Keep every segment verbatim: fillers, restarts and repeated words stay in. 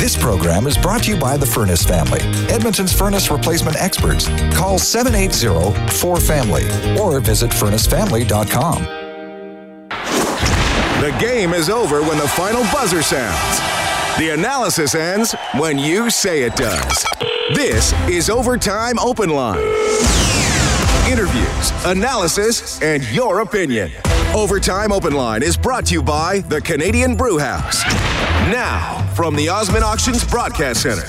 This program is brought to you by the Furnace Family, Edmonton's furnace replacement experts. Call seven eight zero four FAMILY or visit furnace family dot com. The game is over when the final buzzer sounds. The analysis ends when you say it does. This is Overtime Open Line. Interviews, analysis, and your opinion. Overtime Open Line is brought to you by the Canadian Brew House. Now, from the Osmond Auctions Broadcast Center,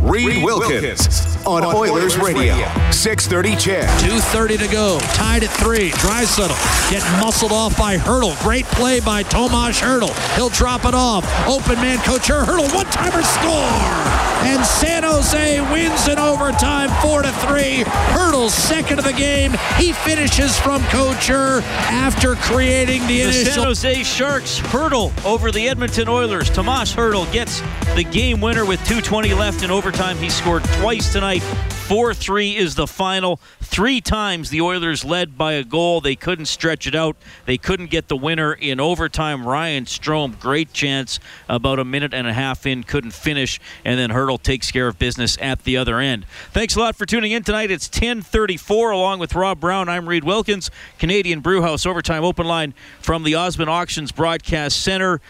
Reed, Reed Wilkins, Wilkins on, on Oilers, Oilers Radio, Radio. six thirty C H E D. two thirty to go, tied at three. Draisaitl getting muscled off by Hertl. Great play by Tomáš Hertl. He'll drop it off. Open man, Couture. Hertl, one-timer, score! And San Jose wins in overtime, four to three. Hertl's second of the game. He finishes from Couture after creating the, the initial... San Jose Sharks, Hertl over the Edmonton Oilers. Tomáš Hertl gets the game winner with two twenty left in overtime. He scored twice tonight. four three is the final. Three times the Oilers led by a goal. They couldn't stretch it out. They couldn't get the winner in overtime. Ryan Strome, great chance, about a minute and a half in, couldn't finish, and then Hertl takes care of business at the other end. Thanks a lot for tuning in tonight. It's ten thirty-four. Along with Rob Brown, I'm Reed Wilkins. Canadian Brewhouse Overtime Open Line from the Osmond Auctions Broadcast Center.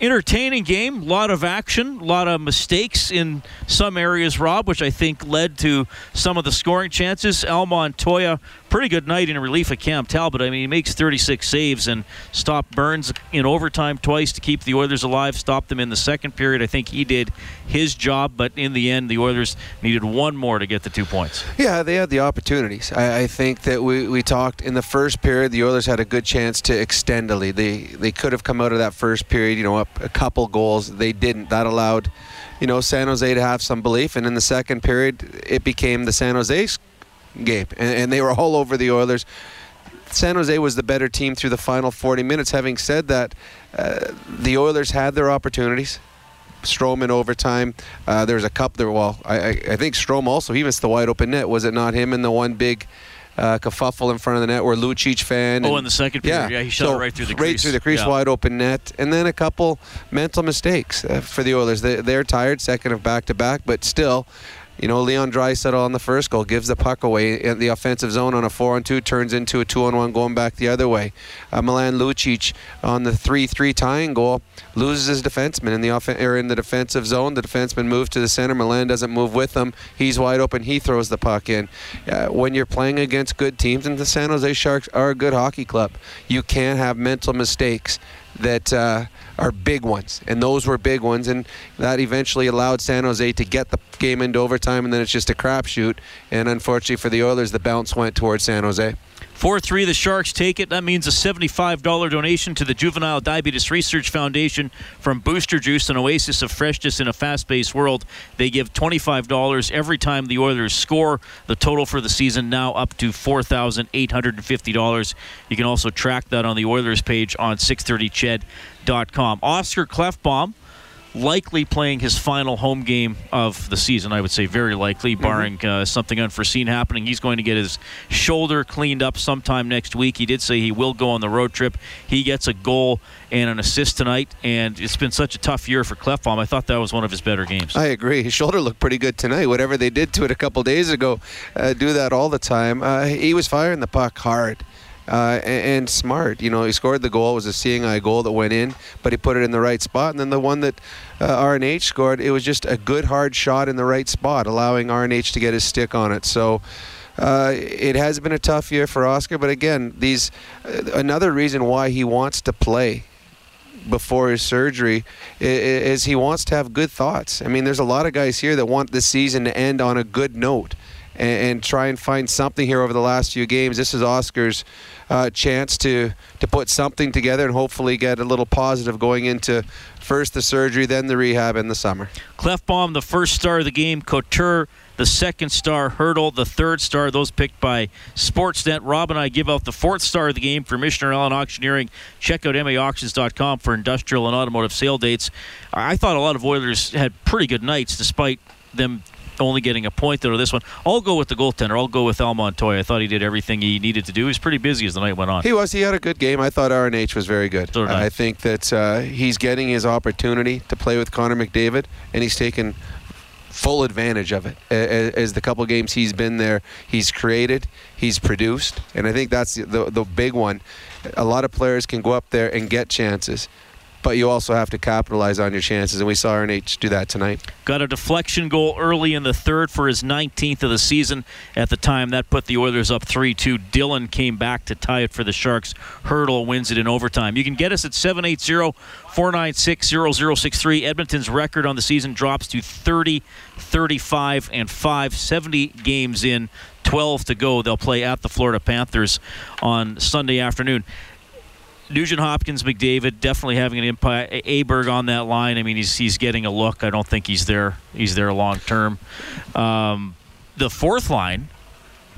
Entertaining game, a lot of action, a lot of mistakes in some areas, Rob, which I think led to some of the scoring chances. Al Montoya, pretty good night in relief of Cam Talbot. I mean, he makes thirty-six saves and stopped Burns in overtime twice to keep the Oilers alive, stopped them in the second period. I think he did his job, but in the end, the Oilers needed one more to get the two points. Yeah, they had the opportunities. I, I think that we, we talked in the first period, the Oilers had a good chance to extend the lead. They, they could have come out of that first period, you know, up a couple goals. They didn't. That allowed, you know, San Jose to have some belief, and in the second period it became the San Jose's game, and, and they were all over the Oilers. San Jose was the better team through the final forty minutes. Having said that, uh, the Oilers had their opportunities. Strome in overtime, uh, there was a couple there. Well, I, I, I think Strome also, he missed the wide open net. Was it not him in the one big Uh, kerfuffle in front of the net where Lucic fan. Oh, in the second period. Yeah, yeah he shot so it right through the right crease. Right through the crease, yeah. Wide open net. And then a couple mental mistakes uh, for the Oilers. They, they're tired, second of back-to-back, but still, you know, Leon Draisaitl on the first goal gives the puck away in the offensive zone on a four on two, turns into a two on one going back the other way. Uh, Milan Lucic on the three three tying goal loses his defenseman in the off- or in the defensive zone. The defenseman moves to the center. Milan doesn't move with him. He's wide open. He throws the puck in. Uh, when you're playing against good teams, and the San Jose Sharks are a good hockey club, you can't have mental mistakes that uh, are big ones, and those were big ones, and that eventually allowed San Jose to get the game into overtime, and then it's just a crapshoot, and unfortunately for the Oilers, the bounce went towards San Jose. four three, the Sharks take it. That means a seventy-five dollars donation to the Juvenile Diabetes Research Foundation from Booster Juice, an oasis of freshness in a fast-paced world. They give twenty-five dollars every time the Oilers score. The total for the season now up to four thousand eight hundred fifty dollars. You can also track that on the Oilers page on six thirty C H E D dot com. Oscar Klefbom likely playing his final home game of the season, I would say very likely, mm-hmm. barring uh, something unforeseen happening. He's going to get his shoulder cleaned up sometime next week. He did say he will go on the road trip. He gets a goal and an assist tonight, and it's been such a tough year for Klefbom. I thought that was one of his better games. I agree. His shoulder looked pretty good tonight. Whatever they did to it a couple days ago, uh, do that all the time. Uh, he was firing the puck hard. Uh, and, and smart. You know, he scored the goal. It was a seeing eye goal that went in, but he put it in the right spot. And then the one that uh, R and H scored, it was just a good hard shot in the right spot, allowing R and H to get his stick on it. So uh, it has been a tough year for Oscar, but again, these uh, another reason why he wants to play before his surgery is, is he wants to have good thoughts. I mean, there's a lot of guys here that want this season to end on a good note. and, and try and find something here over the last few games. This is Oscar's uh, chance to, to put something together and hopefully get a little positive going into first the surgery, then the rehab in the summer. Clefbaum, the first star of the game. Couture, the second star. Hertl, the third star. Those picked by Sportsnet. Rob and I give out the fourth star of the game for Michener Allen Auctioneering. Check out M A auctions dot com for industrial and automotive sale dates. I thought a lot of Oilers had pretty good nights despite them only getting a point out of this one. I'll go with the goaltender. I'll go with Al Montoya. I thought he did everything he needed to do. He was pretty busy as the night went on. He was. He had a good game. I thought R and H was very good. So did I. I think that uh, he's getting his opportunity to play with Connor McDavid, and he's taken full advantage of it. As the couple games he's been there, he's created, he's produced, and I think that's the the big one. A lot of players can go up there and get chances, but you also have to capitalize on your chances, and we saw R and H do that tonight. Got a deflection goal early in the third for his nineteenth of the season. At the time, that put the Oilers up three two. Dillon came back to tie it for the Sharks. Hertl wins it in overtime. You can get us at seven eight zero, four nine six, zero zero six three. Edmonton's record on the season drops to thirty, thirty-five, and five. seventy games in, twelve to go. They'll play at the Florida Panthers on Sunday afternoon. Nugent Hopkins, McDavid, definitely having an impact. Aberg on that line. I mean, he's he's getting a look. I don't think he's there. He's there long term. Um, the fourth line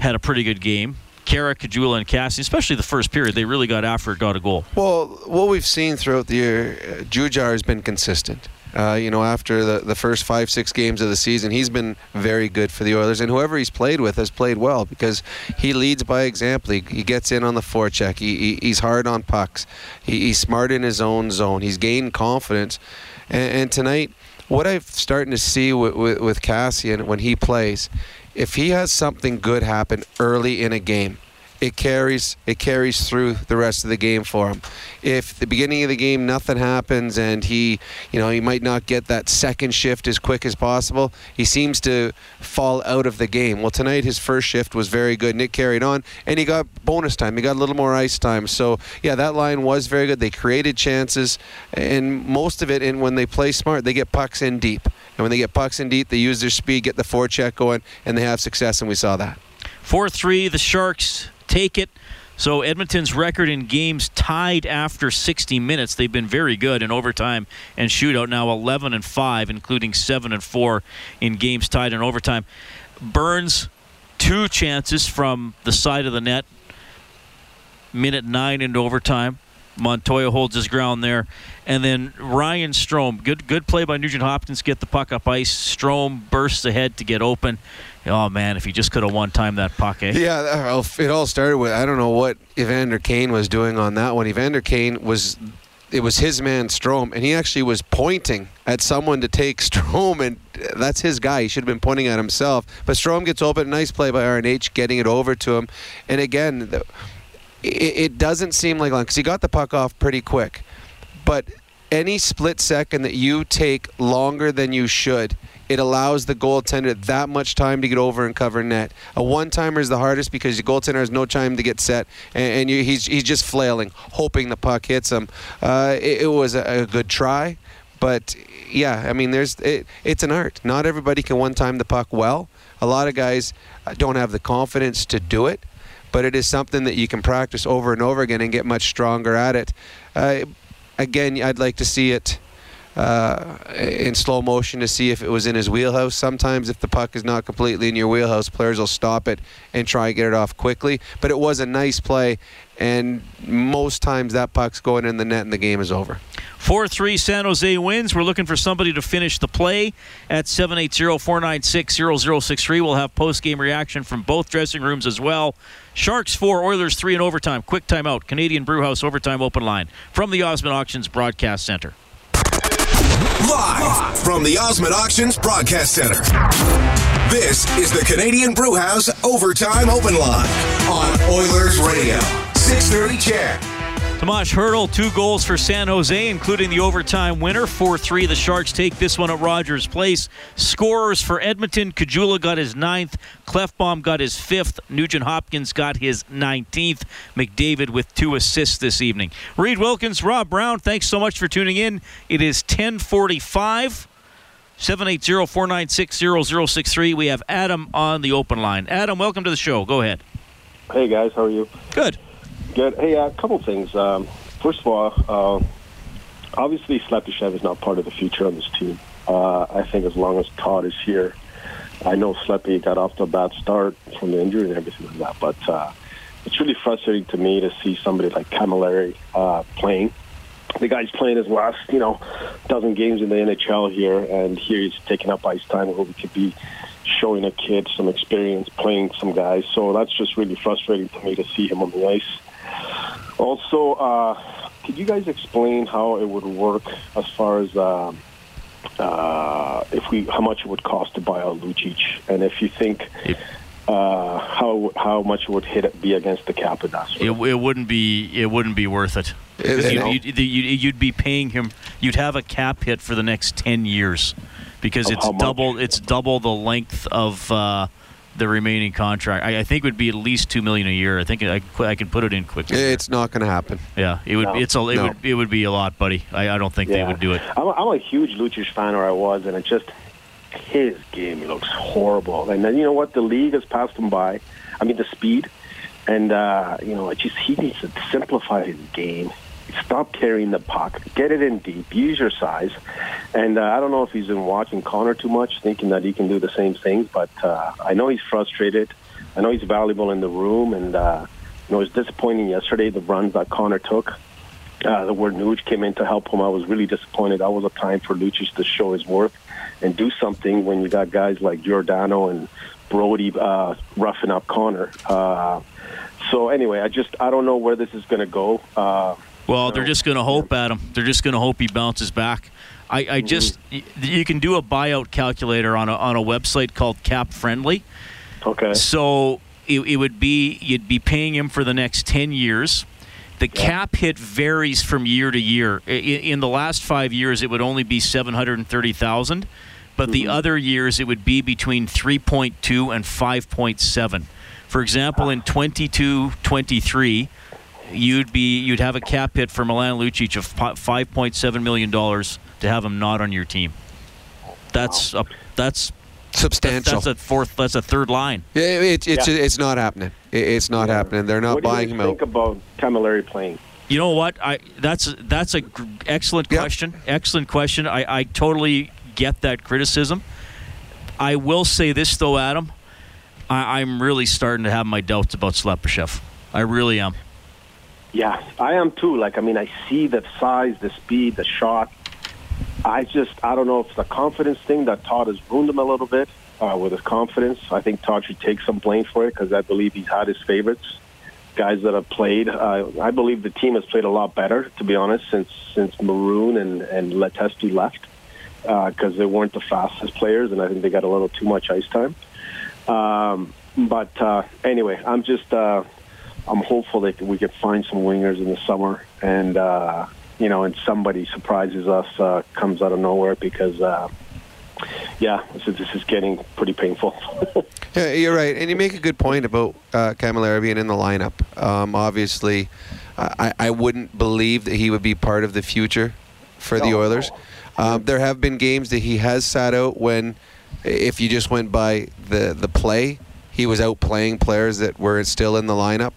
had a pretty good game. Kara, Kajula, and Cassian, especially the first period, they really got after it, got a goal. Well, what we've seen throughout the year, Jujar has been consistent. Uh, you know, after the, the first five, six games of the season, he's been very good for the Oilers. And whoever he's played with has played well because he leads by example. He, he gets in on the forecheck. He, he, he's hard on pucks. He, he's smart in his own zone. He's gained confidence. And, and tonight, what I'm starting to see with, with, with Cassian when he plays, if he has something good happen early in a game, It carries it carries through the rest of the game for him. If the beginning of the game nothing happens and he, you know, he might not get that second shift as quick as possible, he seems to fall out of the game. Well, tonight his first shift was very good and it carried on, and he got bonus time. He got a little more ice time. So yeah, that line was very good. They created chances, and most of it, and when they play smart, they get pucks in deep. And when they get pucks in deep, they use their speed, get the forecheck going, and they have success, and we saw that. four three, the Sharks take it. So Edmonton's record in games tied after sixty minutes. They've been very good in overtime and shootout, now eleven and five, including seven and four in games tied in overtime. Burns, two chances from the side of the net. Minute nine into overtime. Montoya holds his ground there. And then Ryan Strome, good good play by Nugent Hopkins, get the puck up ice. Strome bursts ahead to get open. Oh, man, if he just could have one-timed that puck, eh? Yeah, it all started with, I don't know what Evander Kane was doing on that one. Evander Kane was, it was his man Strome, and he actually was pointing at someone to take Strome, and that's his guy. He should have been pointing at himself. But Strome gets open, nice play by R and H, getting it over to him. And again, the, it doesn't seem like long because he got the puck off pretty quick. But any split second that you take longer than you should, it allows the goaltender that much time to get over and cover net. A one-timer is the hardest because the goaltender has no time to get set, and, and you, he's he's just flailing, hoping the puck hits him. Uh, it, it was a, a good try, but yeah, I mean, there's it, it's an art. Not everybody can one-time the puck well. A lot of guys don't have the confidence to do it, but it is something that you can practice over and over again and get much stronger at it. Uh, again, I'd like to see it uh, in slow motion to see if it was in his wheelhouse. Sometimes if the puck is not completely in your wheelhouse, players will stop it and try and get it off quickly. But it was a nice play, and most times that puck's going in the net and the game is over. four three, San Jose wins. We're looking for somebody to finish the play at seven eight zero, four nine six, zero zero six three. We'll have post-game reaction from both dressing rooms as well. Sharks four, Oilers three in overtime. Quick timeout. Canadian Brewhouse overtime open line from the Osmond Auctions Broadcast Center. Live from the Osmond Auctions Broadcast Center. This is the Canadian Brewhouse Overtime Open Line on Oilers Radio, six thirty C H E D. Tomáš Hertl, two goals for San Jose, including the overtime winner. four three, the Sharks take this one at Rogers Place. Scorers for Edmonton, Kajula got his ninth, Clefbaum got his fifth, Nugent Hopkins got his nineteenth, McDavid with two assists this evening. Reed Wilkins, Rob Brown, thanks so much for tuning in. It is ten forty-five. seven eight zero, four nine six, zero zero six three. We have Adam on the open line. Adam, welcome to the show. Go ahead. Hey, guys. How are you? Good. Good. Hey, a uh, couple things. Um, first of all, uh, obviously, Slepyshev is not part of the future on this team. Uh, I think as long as Todd is here, I know Sleppy got off to a bad start from the injury and everything like that, but uh, it's really frustrating to me to see somebody like Camilleri uh playing. The guy's playing his last, you know, dozen games in the N H L here, and here he's taking up ice time where we could be showing a kid some experience, playing some guys. So that's just really frustrating to me to see him on the ice. Also, uh, could you guys explain how it would work as far as uh, uh, if we, how much it would cost to buy out Lucic, and if you think uh, how how much it would hit it be against the cap and that sort of it, it wouldn't be it wouldn't be worth it. You'd, you'd, you'd be paying him. You'd have a cap hit for the next ten years because it's double. It's double the length of uh, the remaining contract. I, I think it would be at least two million a year. I think I, I can put it in quickly. It's not going to happen. Yeah, it would. No. It's a. It, no. would, it would be a lot, buddy. I, I don't think yeah. they would do it. I'm a, I'm a huge Lucic fan, or I was, and it just his game looks horrible. And then you know what? The league has passed him by. I mean, the speed, and uh, you know, it just he needs to simplify his game. Stop carrying the puck. Get it in deep. Use your size. And uh, I don't know if he's been watching Connor too much, thinking that he can do the same thing. But uh, I know he's frustrated. I know he's valuable in the room. And uh, you know, it was disappointing yesterday, the runs that Connor took. Uh, the word Nuge came in to help him. I was really disappointed. That was a time for Lucic to show his worth and do something when you got guys like Giordano and Brody uh, roughing up Connor. Uh, so, anyway, I just I don't know where this is going to go. Uh Well, they're just going to hope, Adam. They're just going to hope he bounces back. I, I just, you can do a buyout calculator on a on a website called Cap Friendly. Okay. So it, it would be you'd be paying him for the next ten years. The yeah. cap hit varies from year to year. In, in the last five years, it would only be seven hundred and thirty thousand, but mm-hmm. the other years it would be between three point two and five point seven. For example, in twenty-two twenty-three. You'd be you'd have a cap hit for Milan Lucic of five point seven million dollars to have him not on your team. That's wow. a, that's substantial. That's a fourth. That's a third line. Yeah, it, it's yeah. it's not happening. It, it's not yeah. happening. They're not what buying do you him think out. About Camilleri playing? You know what? I that's that's a gr- excellent yep. question. Excellent question. I, I totally get that criticism. I will say this though, Adam. I, I'm really starting to have my doubts about Slepyshev. I really am. Yeah, I am too. Like, I mean, I see the size, the speed, the shot. I just, I don't know if it's the confidence thing that Todd has ruined him a little bit uh, with his confidence. I think Todd should take some blame for it because I believe he's had his favorites, guys that have played. Uh, I believe the team has played a lot better, to be honest, since since Maroon and, and Letestu left because uh, they weren't the fastest players, and I think they got a little too much ice time. Um, but uh, anyway, I'm just... Uh, I'm hopeful that we can find some wingers in the summer, and uh, you know, and somebody surprises us, uh, comes out of nowhere because, uh, yeah, this, this is getting pretty painful. Yeah, you're right, and you make a good point about uh, Camilleri being in the lineup. Um, obviously, I, I wouldn't believe that he would be part of the future for no, the Oilers. No. Um, there have been games that he has sat out when, if you just went by the the play. He was out playing players that were still in the lineup.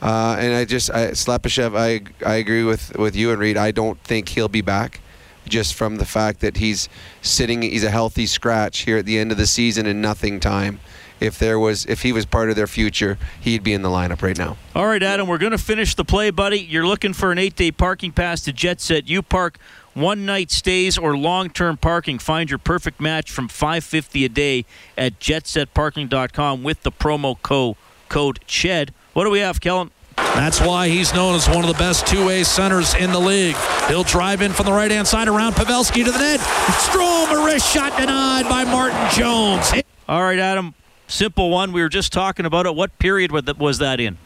Uh, and I just, I, Slepyshev, I I agree with, with you and Reed. I don't think he'll be back just from the fact that he's sitting, he's a healthy scratch here at the end of the season in nothing time. If there was, if he was part of their future, he'd be in the lineup right now. All right, Adam, we're going to finish the play, buddy. You're looking for an eight-day parking pass to Jetset. You park one-night stays or long-term parking. Find your perfect match from five hundred fifty dollars a day at jetset parking dot com with the promo co- code CHED. What do we have, Kellen? That's why he's known as one of the best two-way centers in the league. He'll drive in from the right-hand side around Pavelski to the net. Strome, a wrist shot denied by Martin Jones. All right, Adam. Simple one. We were just talking about it. What period was that in?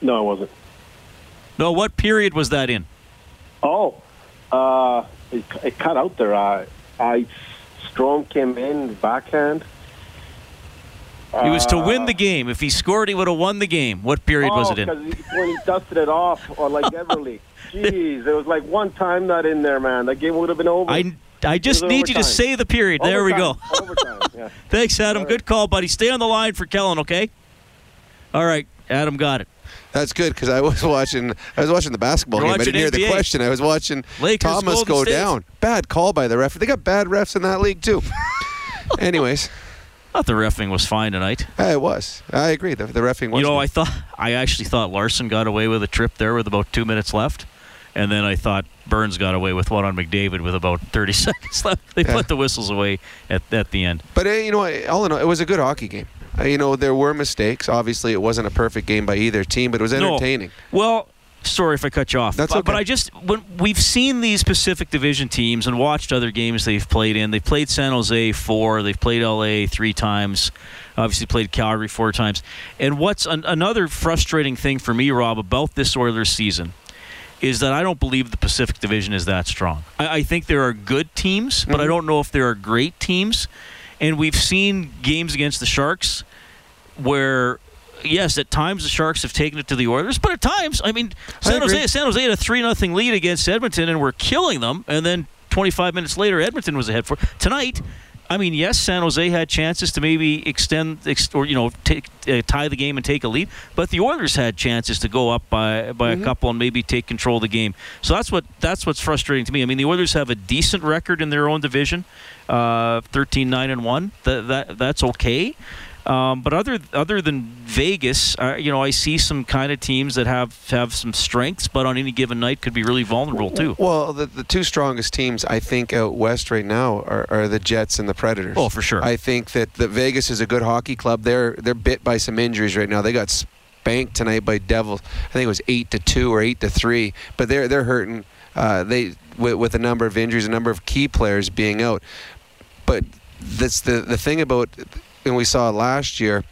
No, it wasn't. No, what period was that in? Oh, uh, it, it cut out there. I, I Strome came in backhand. He was to win the game. If he scored, he would have won the game. What period oh, was it in? Because he, when he dusted it off, or like Everly. Jeez, there was like one time not in there, man. That game would have been over. I, I just need you to say the period. There we go. Overtime, yeah. Thanks, Adam. Good call, buddy. Stay on the line for Kellen, okay? All right. Adam got it. That's good, because I was watching I was watching the basketball game. I didn't hear the question. I was watching Thomas go down. Bad call by the ref. They got bad refs in that league, too. Anyways. I thought the reffing was fine tonight. Yeah, it was. I agree. The, the reffing was You know, fine. I thought I actually thought Larson got away with a trip there with about two minutes left. And then I thought Burns got away with one on McDavid with about thirty seconds left. They yeah. put the whistles away at, at the end. But, uh, you know what? All in all, it was a good hockey game. Uh, you know, there were mistakes. Obviously, it wasn't a perfect game by either team, but it was entertaining. No. Well, sorry if I cut you off. That's okay. But I just, when we've seen these Pacific Division teams and watched other games they've played in. They've played San Jose four. They've played L A three times. Obviously played Calgary four times. And what's an, another frustrating thing for me, Rob, about this Oilers season is that I don't believe the Pacific Division is that strong. I, I think there are good teams, but mm-hmm. I don't know if there are great teams. And we've seen games against the Sharks where, yes, at times the Sharks have taken it to the Oilers, but at times, I mean, San I Jose San Jose had a three nothing lead against Edmonton and were killing them, and then twenty-five minutes later, Edmonton was ahead for it. Tonight, I mean, yes, San Jose had chances to maybe extend ex- or, you know, take, uh, tie the game and take a lead, but the Oilers had chances to go up by by mm-hmm. a couple and maybe take control of the game. So that's what that's what's frustrating to me. I mean, the Oilers have a decent record in their own division, uh, thirteen nine and one. That, that that's okay. Um, but other other than Vegas, uh, you know, I see some kind of teams that have, have some strengths, but on any given night could be really vulnerable too. Well, the, the two strongest teams I think out west right now are, are the Jets and the Predators. Oh, for sure. I think that the Vegas is a good hockey club. They're they're bit by some injuries right now. They got spanked tonight by Devils. I think it was eight to two or eight to three. But they're they're hurting. Uh, they with, with a number of injuries, a number of key players being out. But that's the the thing about. And we saw last year,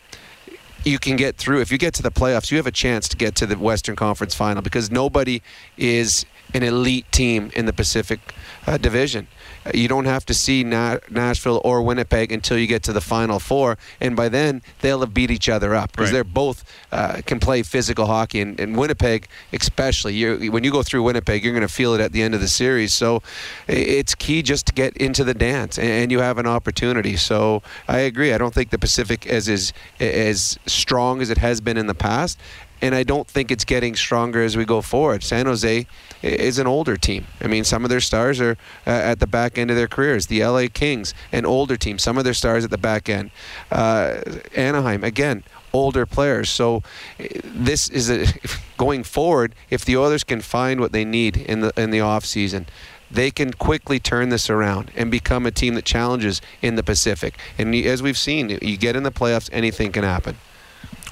you can get through. If you get to the playoffs, you have a chance to get to the Western Conference Final because nobody is an elite team in the Pacific uh, Division. Uh, you don't have to see Na- Nashville or Winnipeg until you get to the Final Four, and by then they'll have beat each other up because right. they're both uh, can play physical hockey. And, and Winnipeg, especially, you're, when you go through Winnipeg, you're going to feel it at the end of the series. So it's key just to get into the dance, and, and you have an opportunity. So I agree. I don't think the Pacific is as as strong as it has been in the past. And I don't think it's getting stronger as we go forward. San Jose is an older team. I mean, some of their stars are uh, at the back end of their careers. The L A Kings, an older team. Some of their stars at the back end. Uh, Anaheim, again, older players. So this is a, going forward, if the Oilers can find what they need in the in the offseason, they can quickly turn this around and become a team that challenges in the Pacific. And as we've seen, you get in the playoffs, anything can happen.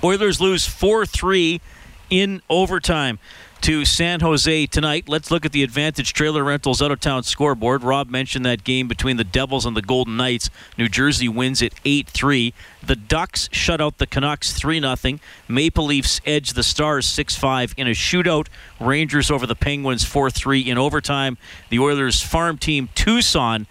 Oilers lose four three in overtime to San Jose tonight. Let's look at the Advantage Trailer Rentals out-of-town scoreboard. Rob mentioned that game between the Devils and the Golden Knights. New Jersey wins it eight three. The Ducks shut out the Canucks three nothing. Maple Leafs edge the Stars six five in a shootout. Rangers over the Penguins four three in overtime. The Oilers' farm team Tucson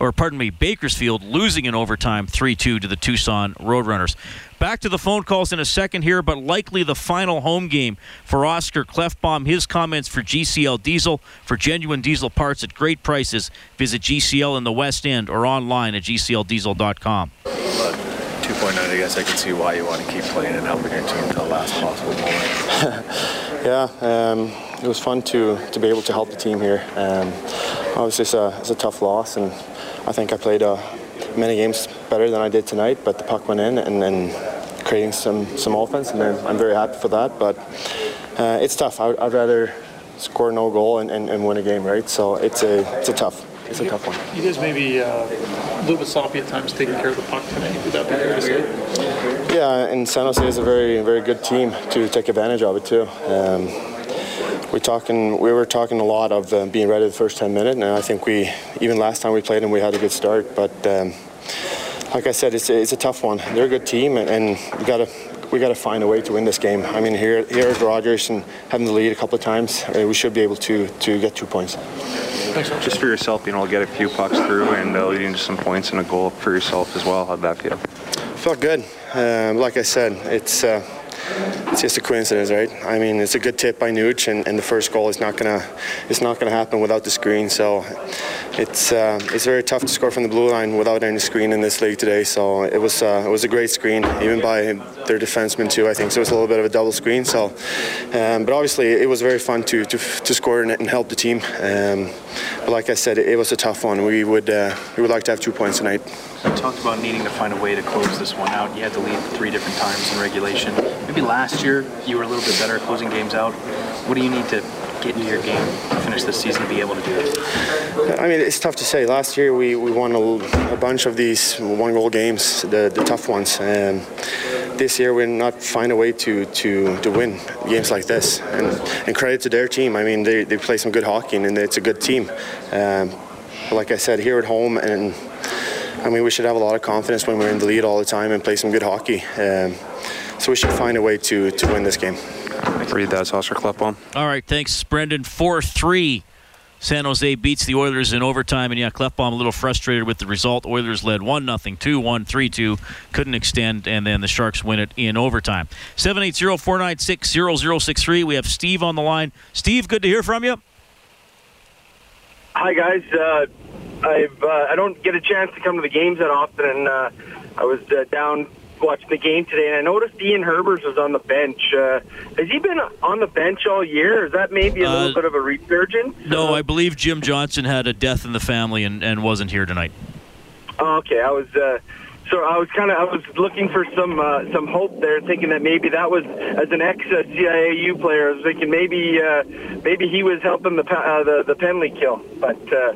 or pardon me, Bakersfield losing in overtime three two to the Tucson Roadrunners. Back to the phone calls in a second here, but likely the final home game for Oscar Klefbom. His comments for G C L Diesel. For genuine diesel parts at great prices, visit G C L in the West End or online at G C L diesel dot com. But two point nine, I guess I can see why you want to keep playing and helping your team to the last possible moment. yeah, um, it was fun to, to be able to help the team here. Um, obviously, it's a, it's a tough loss, and I think I played uh, many games better than I did tonight, but the puck went in and then creating some, some offense, and I'm very happy for that. But uh, it's tough. I, I'd rather score no goal and, and, and win a game, right? So it's a it's a tough it's a tough one. You guys maybe uh, a little bit sloppy at times taking care of the puck tonight. Would that be fair to say? Yeah, and San Jose is a very very good team to take advantage of it too. Um, We talking. We were talking a lot of uh, being ready the first ten minutes, and I think we, even last time we played them, we had a good start. But um, like I said, it's a, it's a tough one. They're a good team, and, and we gotta we gotta find a way to win this game. I mean, here here at Rogers and having the lead a couple of times, I mean, we should be able to to get two points. Thanks, just for yourself, you know, get a few pucks through and uh, leading to some points and a goal for yourself as well. How'd that feel? Felt good. Uh, like I said, it's. Uh, it's just a coincidence, right? I mean, it's a good tip by Nuge, and, and the first goal is not gonna, it's not gonna happen without the screen. So it's uh, it's very tough to score from the blue line without any screen in this league today. So it was uh, it was a great screen, even by their defenseman too, I think. So it was a little bit of a double screen. So, um, but obviously it was very fun to to, to score in it and help the team. Um, but like I said, it, it was a tough one. We would uh, we would like to have two points tonight. You talked about needing to find a way to close this one out. You had to lead three different times in regulation. Maybe last year you were a little bit better at closing games out. What do you need to get into your game to finish this season to be able to do it? I mean, it's tough to say. Last year we, we won a, a bunch of these one-goal games, the, the tough ones. Um, this year we're not find a way to, to, to win games like this. And, and credit to their team. I mean, they, they play some good hockey, and it's a good team. Um, like I said, here at home, and I mean, we should have a lot of confidence when we're in the lead all the time and play some good hockey. Um, so we should find a way to, to win this game. Read that, Oscar Kleppbaum. All right, thanks, Brendan. four three. San Jose beats the Oilers in overtime. And yeah, Kleppbaum a little frustrated with the result. Oilers led one nothing, two one, three two. Couldn't extend, and then the Sharks win it in overtime. seven eight zero, four nine six, zero zero six three. We have Steve on the line. Steve, good to hear from you. Hi, guys. Uh, I've, uh, I don't get a chance to come to the games that often, and uh, I was uh, down watching the game today, and I noticed Ian Herbers was on the bench. Uh, has he been on the bench all year? Is that maybe a little uh, bit of a resurgence? No, uh, I believe Jim Johnson had a death in the family and, and wasn't here tonight. Okay, I was... Uh, So I was kind of I was looking for some uh, some hope there, thinking that maybe that was, as an ex-C I A U player, I was thinking maybe uh, maybe he was helping the uh, the, the penalty kill. But uh,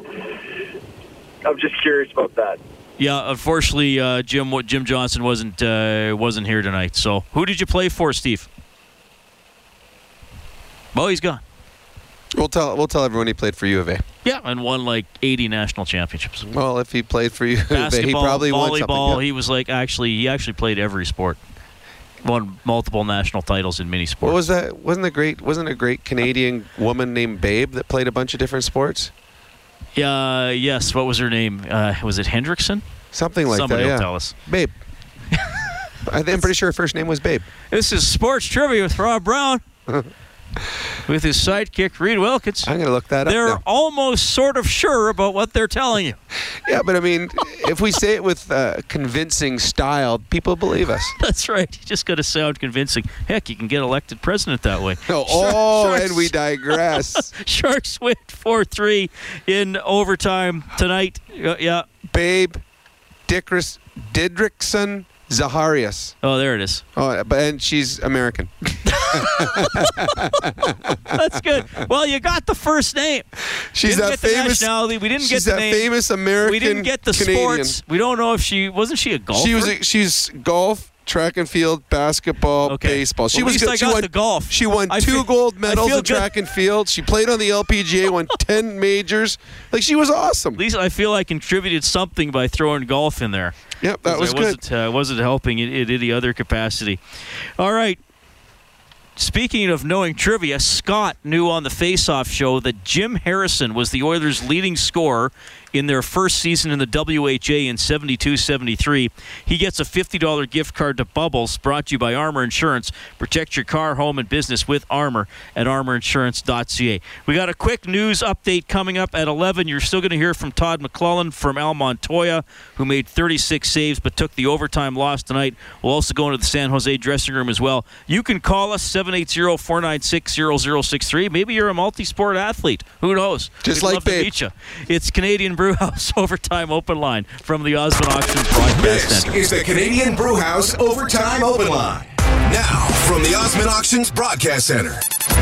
I'm just curious about that. Yeah, unfortunately, uh, Jim Jim Johnson wasn't uh, wasn't here tonight. So who did you play for, Steve? Well, he's gone. We'll tell we'll tell everyone he played for U of A. Yeah, and won like eighty national championships. Well, if he played for U of A, he probably won something. Basketball, he was like actually he actually played every sport. Won multiple national titles in many sports. What was that? Wasn't a great wasn't a great Canadian woman named Babe that played a bunch of different sports? Yeah, uh, yes. What was her name? Uh, was it Hendrickson? Something like Somebody that. Somebody will yeah. tell us. Babe. I'm pretty sure her first name was Babe. This is Sports Trivia with Rob Brown. With his sidekick, Reed Wilkins. I'm going to look that up. They're now. almost sort of sure about what they're telling you. Yeah, but I mean, if we say it with uh, convincing style, people believe us. That's right. You just got to sound convincing. Heck, you can get elected president that way. Oh, oh and we digress. Sharks win four three in overtime tonight. Uh, yeah. Babe Didrikson Didrikson Zaharias. Oh, there it is. Oh, but, and she's American. That's good. Well, you got the first name. She's didn't that get famous. The nationality. We didn't she's get the that name. Famous American. We didn't get the Canadian. Sports. We don't know if she wasn't she a golfer. She was. A, she's golf, track and field, basketball, okay. baseball. She well, was. At least she I got won, the golf. She won I two feel, gold medals in track and field. She played on the L P G A, won ten majors. Like she was awesome. At least I feel I contributed something by throwing golf in there. Yep, that was I good. Wasn't, uh, wasn't helping in, in any other capacity. All right. Speaking of knowing trivia, Scott knew on the Face-Off show that Jim Harrison was the Oilers' leading scorer in their first season in the W H A in seventy-two seventy-three. He gets a fifty dollars gift card to Bubbles, brought to you by Armor Insurance. Protect your car, home, and business with Armor at armor insurance dot c a. We got a quick news update coming up at eleven. You're still going to hear from Todd McClellan from Al Montoya, who made thirty-six saves but took the overtime loss tonight. We'll also go into the San Jose dressing room as well. You can call us, seven eight zero, four nine six, zero zero six three. Maybe you're a multi-sport athlete. Who knows? Just We'd like Babe. It's Canadian Brew House Overtime Open Line from the Osmond Auctions Broadcast this Center. This is the Canadian Brew House Overtime Open Line. Now, from the Osmond Auctions Broadcast Center,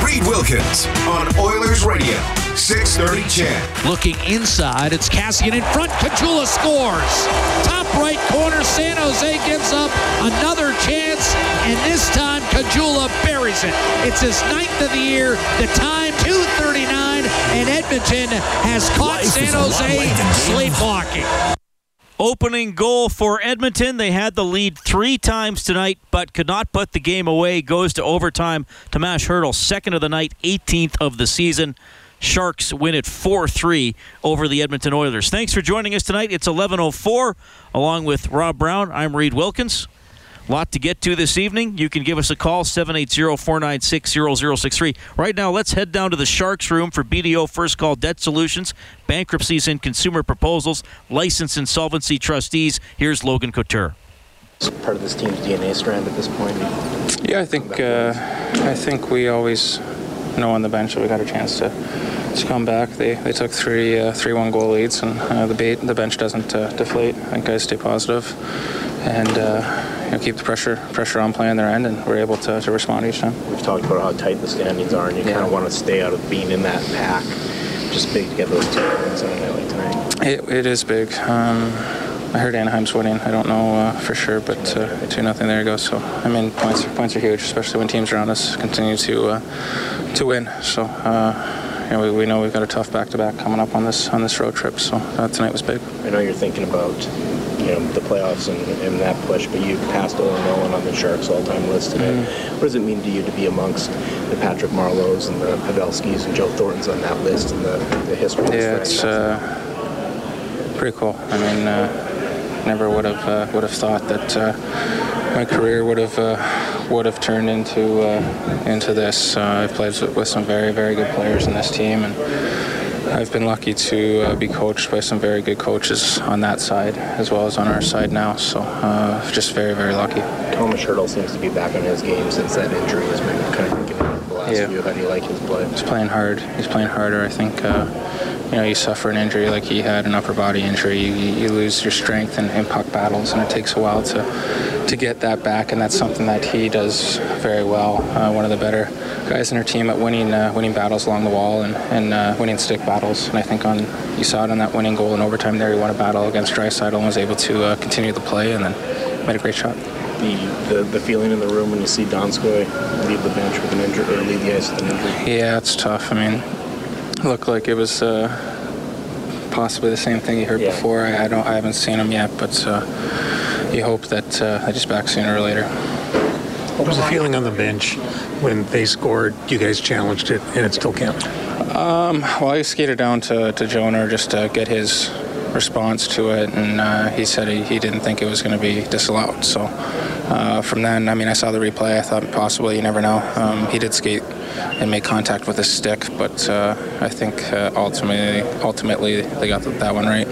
Reed Wilkins on Oilers Radio, six thirty C H E D. Looking inside, it's Cassian in front. Kachula scores. Top right corner, San Jose gives up another chance, and this time Kachula buries it. It's his ninth of the year, the time two thirty-nine, and Edmonton has caught San Jose sleepwalking. Opening goal for Edmonton. They had the lead three times tonight, but could not put the game away. Goes to overtime. Tomáš Hertl, second of the night, eighteenth of the season. Sharks win it four three over the Edmonton Oilers. Thanks for joining us tonight. It's eleven oh four. Along with Rob Brown, I'm Reed Wilkins. Lot to get to this evening. You can give us a call, seven eight zero, four nine six, zero zero six three. Right now, let's head down to the Sharks Room for B D O First Call Debt Solutions, Bankruptcies and Consumer Proposals, Licensed Insolvency Trustees. Here's Logan Couture. It's part of this team's D N A strand at this point. Yeah, I think uh, I think we always know on the bench that we got a chance to, to come back. They they took three uh, three one goal leads, and uh, the bait, the bench doesn't uh, deflate. I think guys stay positive and uh, you know, keep the pressure pressure on play on their end, and we're able to, to respond each time. We've talked about how tight the standings are, and you yeah. kind of want to stay out of being in that pack. Just big to get those two points on a night like tonight. It it is big. Um, I heard Anaheim's winning. I don't know uh, for sure, but uh, two nothing. There you go. So I mean, points points are huge, especially when teams around us continue to uh, to win. So uh, you know, we, we know we've got a tough back to back coming up on this on this road trip. So uh, tonight was big. I know you're thinking about you know the playoffs and, and that push, but you passed Owen Nolan on the Sharks all time list today. Mm. What does it mean to you to be amongst the Patrick Marleaus and the Pavelskis and Joe Thorntons on that list and the the history? Yeah, it's uh, pretty cool. I mean. Uh, Never would have uh, would have thought that uh, my career would have uh, would have turned into uh, into this. Uh, I've played with some very very good players in this team, and I've been lucky to uh, be coached by some very good coaches on that side as well as on our side now. So uh, just very very lucky. Tomáš Hertl seems to be back on his game since that injury has been kind of given up the last yeah. few. How do you like his play? He's playing hard. He's playing harder, I think. Uh, You know, you suffer an injury like he had, an upper body injury. You, you lose your strength in, in puck battles, and it takes a while to to get that back. And that's something that he does very well. Uh, one of the better guys in our team at winning uh, winning battles along the wall and and uh, winning stick battles. And I think on you saw it on that winning goal in overtime there. He won a battle against Draisaitl and was able to uh, continue the play, and then made a great shot. The, the the feeling in the room when you see Donskoy leave the bench with an injury or leave the ice with an injury. Yeah, it's tough. I mean. Looked like it was uh, possibly the same thing you heard yeah. before. I, I don't, I haven't seen him yet, but uh, you hope that uh, I just back sooner or later. What was the feeling on the bench when they scored? You guys challenged it, and it still counted. Um, well, I skated down to to Joner just to get his response to it, and uh, he said he, he didn't think it was going to be disallowed. So uh, from then, I mean, I saw the replay. I thought possibly, you never know. Um, he did skate and make contact with his stick, but uh, I think uh, ultimately, ultimately they got that one right.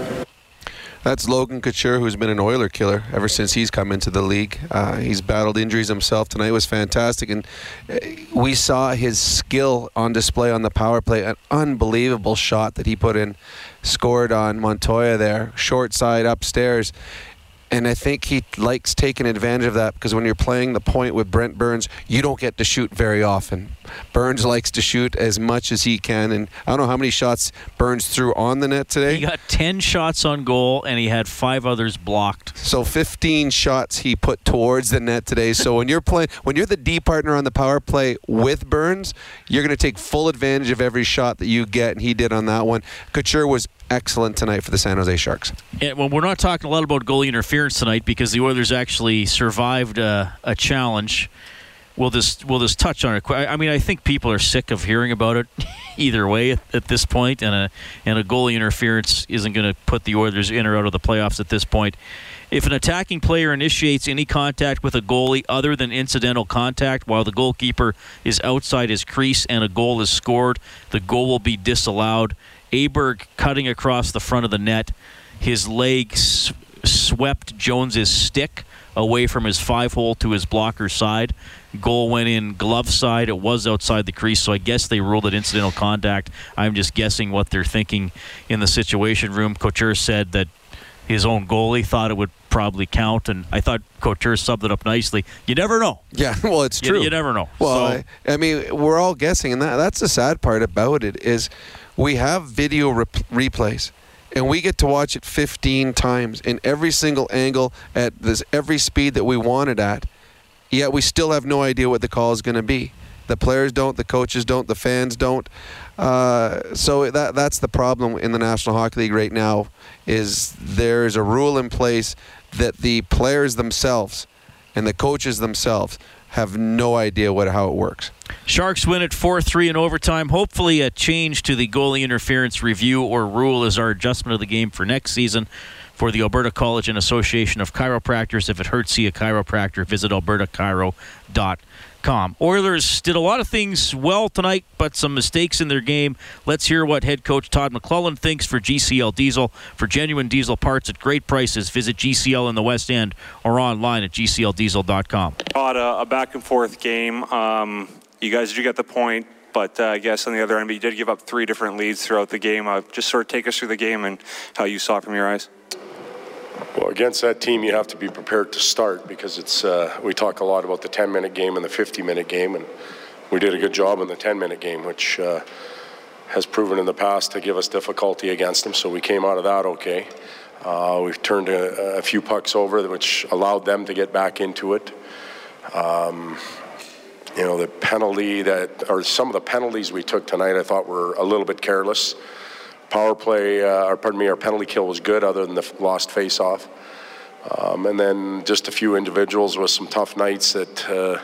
That's Logan Couture, who's been an Oiler killer ever since he's come into the league. Uh, he's battled injuries himself. Tonight was fantastic, and we saw his skill on display on the power play. An unbelievable shot that he put in, scored on Montoya there, short side upstairs. And I think he likes taking advantage of that because when you're playing the point with Brent Burns, you don't get to shoot very often. Burns likes to shoot as much as he can, and I don't know how many shots Burns threw on the net today. He got ten shots on goal, and he had five others blocked. So fifteen shots he put towards the net today. So when you're playing, when you're the D partner on the power play with Burns, you're going to take full advantage of every shot that you get, and he did on that one. Couture was excellent tonight for the San Jose Sharks. Yeah, well, we're not talking a lot about goalie interference tonight because the Oilers actually survived uh, a challenge. We'll just, we'll just touch on it. I mean, I think people are sick of hearing about it either way at, at this point, and a, and a goalie interference isn't going to put the Oilers in or out of the playoffs at this point. If an attacking player initiates any contact with a goalie other than incidental contact while the goalkeeper is outside his crease and a goal is scored, the goal will be disallowed. Aberg cutting across the front of the net. His leg s- swept Jones's stick away from his five-hole to his blocker's side. Goal went in glove side. It was outside the crease, so I guess they ruled it incidental contact. I'm just guessing what they're thinking in the situation room. Couture said that his own goalie thought it would probably count, and I thought Couture subbed it up nicely. You never know. Yeah, well, it's true. You, you never know. Well, so, I, I mean, we're all guessing, and that, that's the sad part about it is we have video rep- replays, and we get to watch it fifteen times in every single angle at this every speed that we want it at, yet we still have no idea what the call is going to be. The players don't, the coaches don't, the fans don't. Uh, so that that's the problem in the National Hockey League right now is there is a rule in place that the players themselves and the coaches themselves have no idea what how it works. Sharks win at four three in overtime. Hopefully a change to the goalie interference review or rule is our adjustment of the game for next season. for the Alberta College and Association of Chiropractors. If it hurts, see a chiropractor. Visit alberta chiro dot com. Oilers did a lot of things well tonight, but some mistakes in their game. Let's hear what head coach Todd McLellan thinks for G C L Diesel. For genuine diesel parts at great prices, visit G C L in the West End or online at G C L diesel dot com. Todd, a, a back-and-forth game. Um, you guys did get the point. But uh, I guess on the other end, but you did give up three different leads throughout the game. Uh, just sort of take us through the game and how you saw it from your eyes. Well, against that team, you have to be prepared to start because it's. Uh, we talk a lot about the ten-minute game and the fifty-minute game, and we did a good job in the ten-minute game, which uh, has proven in the past to give us difficulty against them. So we came out of that okay. Uh, we've turned a, a few pucks over, which allowed them to get back into it. Um, You know, the penalty that, or some of the penalties we took tonight, I thought were a little bit careless. Power play, uh, or pardon me, our penalty kill was good other than the lost face-off. Um, and then just a few individuals with some tough nights that uh,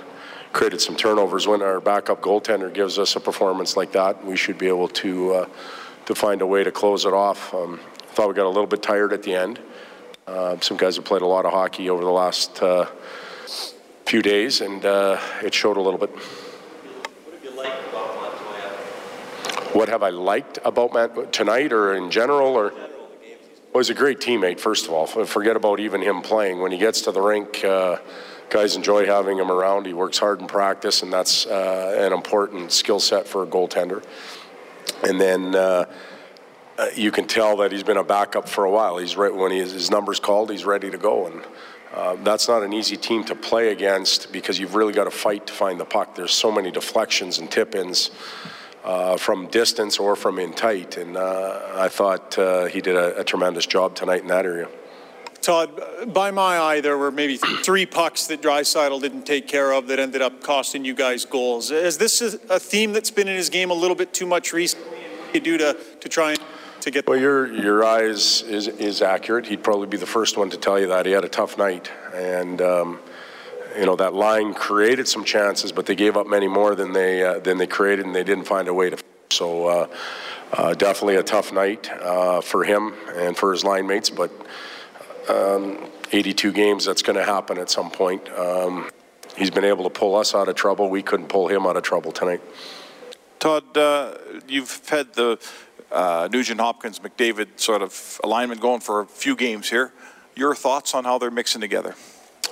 created some turnovers. When our backup goaltender gives us a performance like that, we should be able to, uh, to find a way to close it off. Um, I thought we got a little bit tired at the end. Uh, some guys have played a lot of hockey over the last uh, few days, and uh, it showed a little bit. What have you liked about Montoya? What have I liked about Matt tonight, or in general, or? In general, well, he's a great teammate. First of all, forget about even him playing. When he gets to the rink, uh, guys enjoy having him around. He works hard in practice, and that's uh, an important skill set for a goaltender. And then uh, you can tell that he's been a backup for a while. He's right when he, his number's called, he's ready to go. And Uh, that's not an easy team to play against because you've really got to fight to find the puck. There's so many deflections and tip-ins uh, from distance or from in tight, and uh, I thought uh, he did a, a tremendous job tonight in that area. Todd, by my eye, there were maybe three pucks that Draisaitl didn't take care of that ended up costing you guys goals. Is this a theme that's been in his game a little bit too much recently? What do you do to, to try and... Well, your your eyes is is accurate. He'd probably be the first one to tell you that. He had a tough night, and um, you know that line created some chances, but they gave up many more than they uh, than they created, and they didn't find a way to. So uh, uh, definitely a tough night uh, for him and for his line mates. But um, eighty-two games, that's going to happen at some point. Um, he's been able to pull us out of trouble. We couldn't pull him out of trouble tonight. Todd, uh, you've had the. Uh, Nugent, Hopkins, McDavid sort of alignment going for a few games here. Your thoughts on how they're mixing together?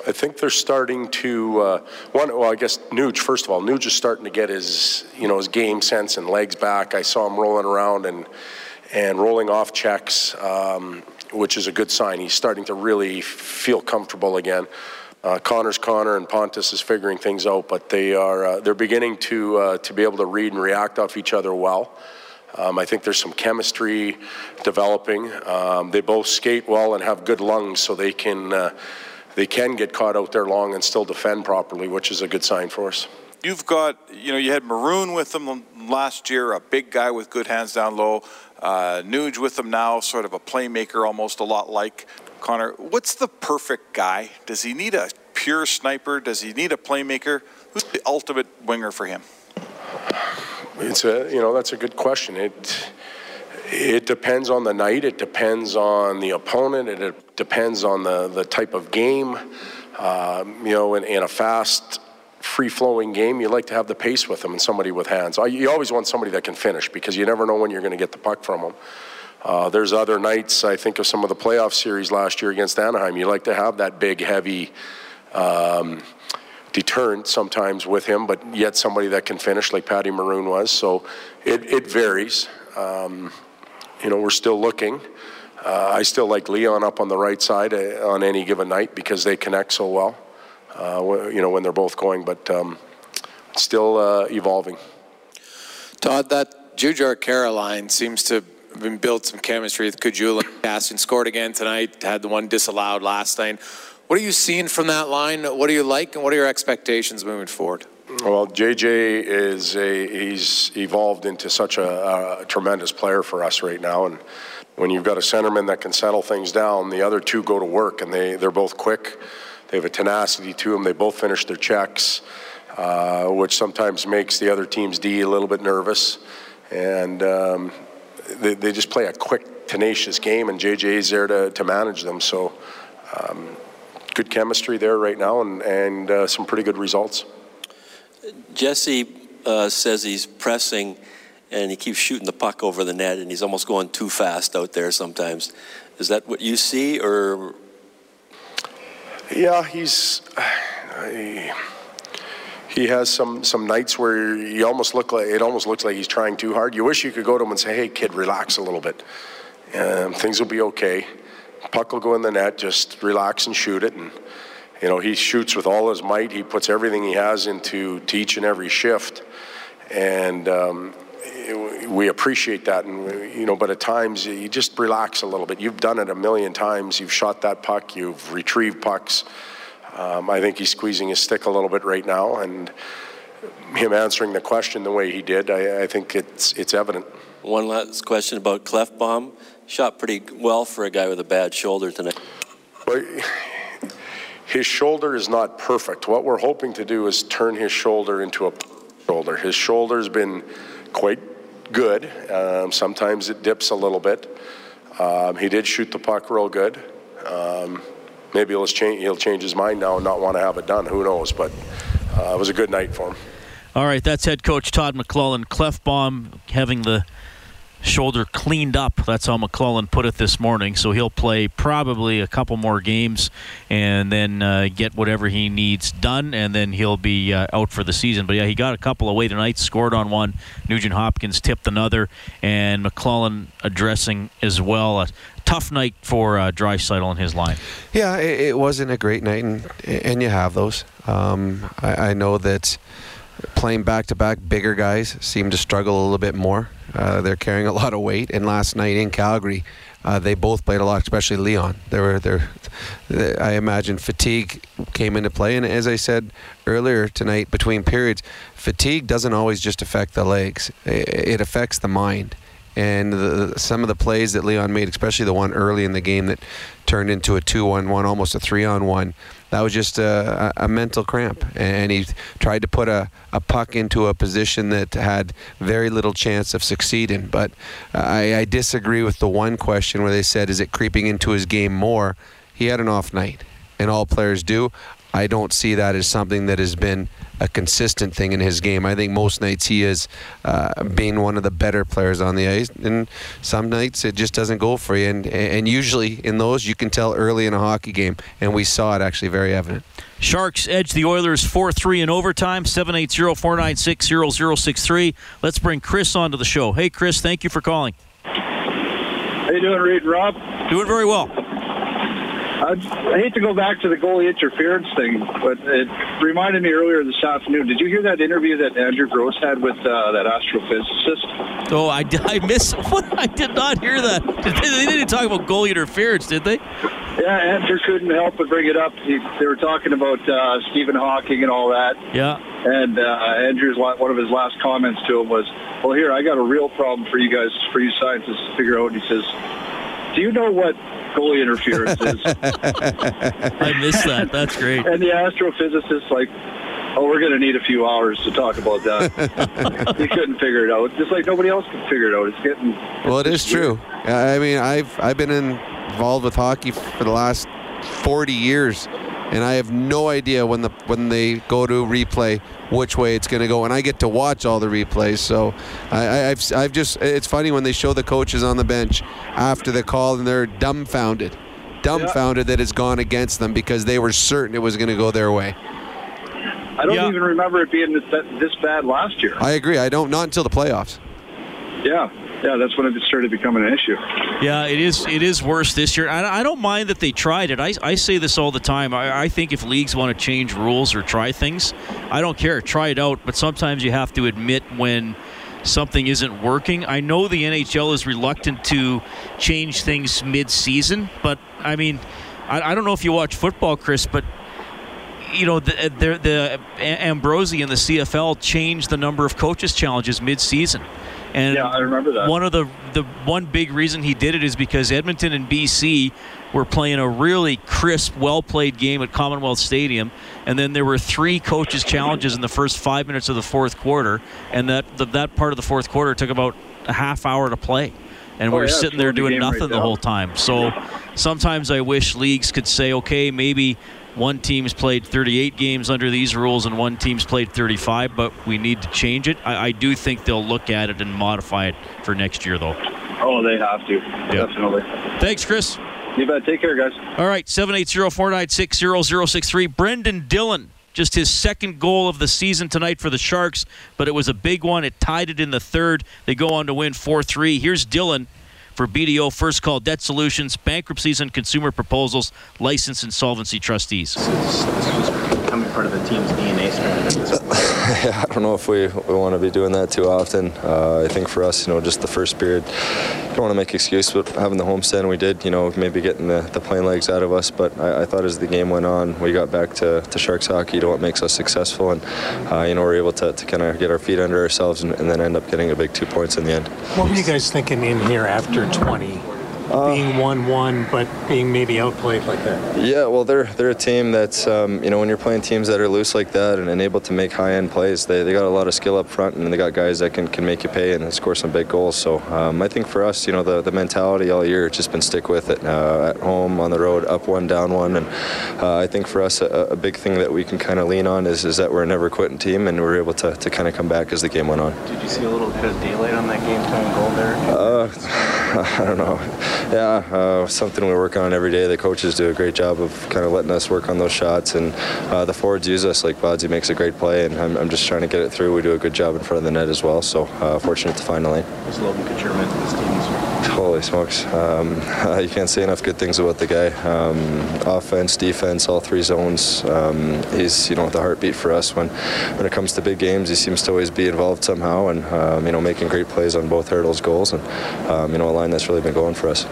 I think they're starting to, uh, one, well, I guess Nuge, first of all, Nuge is starting to get his, you know, his game sense and legs back. I saw him rolling around and, and rolling off checks, um, which is a good sign. He's starting to really feel comfortable again. Uh, Connor's Connor and Pontus is figuring things out, but they are, uh, they're beginning to, uh, to be able to read and react off each other well. Um, I think there's some chemistry developing. Um, they both skate well and have good lungs, so they can uh, they can get caught out there long and still defend properly, which is a good sign for us. You've got, you know, you had Maroon with them last year, a big guy with good hands down low. Uh, Nuge with them now, sort of a playmaker, almost a lot like Connor. What's the perfect guy? Does he need a pure sniper? Does he need a playmaker? Who's the ultimate winger for him? It's a, you know, that's a good question. It it depends on the night. It depends on the opponent. It, it depends on the, the type of game. Um, you know, in, in a fast, free-flowing game, you like to have the pace with them and somebody with hands. You always want somebody that can finish because you never know when you're going to get the puck from them. Uh, there's other nights, I think of some of the playoff series last year against Anaheim, you like to have that big, heavy... Um, deterrent sometimes with him, but yet somebody that can finish like Patty Maroon was. So it, it varies. Um, you know, we're still looking. Uh, I still like Leon up on the right side uh, on any given night because they connect so well, uh, you know, when they're both going, but um, still uh, evolving. Todd, that Jujar Caroline seems to have been built some chemistry with Kajula. Caston scored again tonight, had the one disallowed last night. What are you seeing from that line? What do you like, and what are your expectations moving forward? Well, J J is a—he's evolved into such a, a tremendous player for us right now. And when you've got a centerman that can settle things down, the other two go to work, and they—they're both quick. They have a tenacity to them. They both finish their checks, uh, which sometimes makes the other team's D a little bit nervous, and um, they, they just play a quick tenacious game, and J J's there to, to manage them. So um, good chemistry there right now, and, and uh, some pretty good results. Jesse uh, says he's pressing, and he keeps shooting the puck over the net, and he's almost going too fast out there sometimes. Is that what you see, or...? Yeah, he's... I, He has some some nights where you almost look like it almost looks like he's trying too hard. You wish you could go to him and say, "Hey, kid, relax a little bit. Um, things will be okay. Puck will go in the net. Just relax and shoot it." And you know, he shoots with all his might. He puts everything he has into each and every shift, and um, it, we appreciate that. And you know, but at times you just relax a little bit. You've done it a million times. You've shot that puck. You've retrieved pucks. Um, I think he's squeezing his stick a little bit right now, and him answering the question the way he did, I, I think it's it's evident. One last question about Klefbom. Shot pretty well for a guy with a bad shoulder tonight. Well, his shoulder is not perfect. What we're hoping to do is turn his shoulder into a shoulder. His shoulder's been quite good. Um, sometimes it dips a little bit. Um, he did shoot the puck real good. Um, Maybe he'll change, he'll change his mind now and not want to have it done. Who knows? But uh, it was a good night for him. All right, that's head coach Todd McLellan. Klefbom having the shoulder cleaned up. That's how McLellan put it this morning. So he'll play probably a couple more games and then uh, get whatever he needs done, and then he'll be uh, out for the season. But, yeah, he got a couple away tonight, scored on one. Nugent Hopkins tipped another, and McLellan addressing as well. A tough night for uh, Draisaitl and his line. Yeah, it, it wasn't a great night, and, and you have those. Um, I, I know that playing back-to-back, bigger guys seem to struggle a little bit more. Uh, they're carrying a lot of weight, and last night in Calgary, uh, they both played a lot, especially Leon. They were, they're, they, I imagine fatigue came into play, and as I said earlier tonight, between periods, fatigue doesn't always just affect the legs. It, it affects the mind. And the, some of the plays that Leon made, especially the one early in the game that turned into a two on one, almost a three on one, that was just a, a mental cramp. And he tried to put a, a puck into a position that had very little chance of succeeding. But I, I disagree with the one question where they said, is it creeping into his game more? He had an off night, and all players do. I don't see that as something that has been a consistent thing in his game. I think most nights he is uh, being one of the better players on the ice, and some nights it just doesn't go for you. And, and usually in those, you can tell early in a hockey game, and we saw it actually very evident. Sharks edge the Oilers four three in overtime, seven eight zero, four nine six, zero zero six three. Let's bring Chris onto the show. Hey, Chris, thank you for calling. How you doing, Reed and Rob? Doing very well. I hate to go back to the goalie interference thing, but it reminded me earlier this afternoon. Did you hear that interview that Andrew Gross had with uh, that astrophysicist? Oh, I, I missed. What? I did not hear that. They didn't talk about goalie interference, did they? Yeah, Andrew couldn't help but bring it up. He, they were talking about uh, Stephen Hawking and all that. Yeah. And uh, Andrew's one of his last comments to him was, "Well, here, I got a real problem for you guys, for you scientists to figure out." And he says, "Do you know what goalie interference is?" I missed that. That's great. And the astrophysicist, like, oh, we're going to need a few hours to talk about that. He couldn't figure it out. Just like nobody else can figure it out. It's getting... Well, it is true. I mean, I've I've been involved with hockey for the last forty years, and I have no idea when the when they go to replay which way it's going to go, and I get to watch all the replays. So I, I've I've just it's funny when they show the coaches on the bench after the call, and they're dumbfounded, dumbfounded yeah. that it's gone against them because they were certain it was going to go their way. I don't yeah. even remember it being this bad last year. I agree. I don't not until the playoffs. Yeah. Yeah, that's when it started becoming an issue. Yeah, it is It is worse this year. I, I don't mind that they tried it. I, I say this all the time. I, I think if leagues want to change rules or try things, I don't care. Try it out. But sometimes you have to admit when something isn't working. I know the N H L is reluctant to change things mid-season. But, I mean, I, I don't know if you watch football, Chris, but... You know, the, the, the Ambrosi and the C F L changed the number of coaches' challenges mid-season. And yeah, I remember that. One of the, the one big reason he did it is because Edmonton and B C were playing a really crisp, well-played game at Commonwealth Stadium, and then there were three coaches' challenges in the first five minutes of the fourth quarter, and that the, that part of the fourth quarter took about a half hour to play. and we're oh, yeah, sitting there doing nothing right the whole time. So sometimes I wish leagues could say, okay, maybe one team's played thirty-eight games under these rules and one team's played thirty-five, but we need to change it. I, I do think they'll look at it and modify it for next year, though. Oh, they have to. Yep. Definitely. Thanks, Chris. You bet. Take care, guys. All right, seven eight zero, four nine six, zero zero six three. Brendan Dillon, just his second goal of the season tonight for the Sharks, but it was a big one. It tied it in the third. They go on to win four three. Here's Dillon for B D O First Call Debt Solutions, Bankruptcies and Consumer Proposals, Licensed Insolvency Trustees. This is, this is just becoming part of the team's D N A strategy. I don't know if we, we want to be doing that too often. Uh, I think for us, you know, just the first period, don't want to make excuses, but having the homestand we did, you know, maybe getting the, the plain legs out of us. But I, I thought as the game went on, we got back to, to Sharks hockey, to what makes us successful. And, uh, you know, we're able to, to kind of get our feet under ourselves and, and then end up getting a big two points in the end. What were you guys thinking in here after twenty? Uh, being one one, but being maybe outplayed like that. Yeah, well, they're they're a team that's, um, you know, when you're playing teams that are loose like that and, and able to make high-end plays, they, they got a lot of skill up front, and they got guys that can, can make you pay and score some big goals. So um, I think for us, you know, the, the mentality all year, just been stick with it. Uh, at home, on the road, up one, down one. And uh, I think for us, a, a big thing that we can kind of lean on is, is that we're a never-quitting team, and we're able to, to kind of come back as the game went on. Did you see a little bit of daylight on that game-time goal there? Uh, I don't know. Yeah, uh, something we work on every day. The coaches do a great job of kind of letting us work on those shots, and uh, the forwards use us. Like, Bodzi makes a great play, and I'm, I'm just trying to get it through. We do a good job in front of the net as well, so uh, fortunate to find the lane. What's Logan Couture meant to this team this year? Holy smokes. Um, uh, you can't say enough good things about the guy. Um, offense, defense, all three zones. Um, he's, you know, the heartbeat for us. When when it comes to big games, he seems to always be involved somehow, and, um, you know, making great plays on both hurdles, goals, and, um, you know, a line that's really been going for us.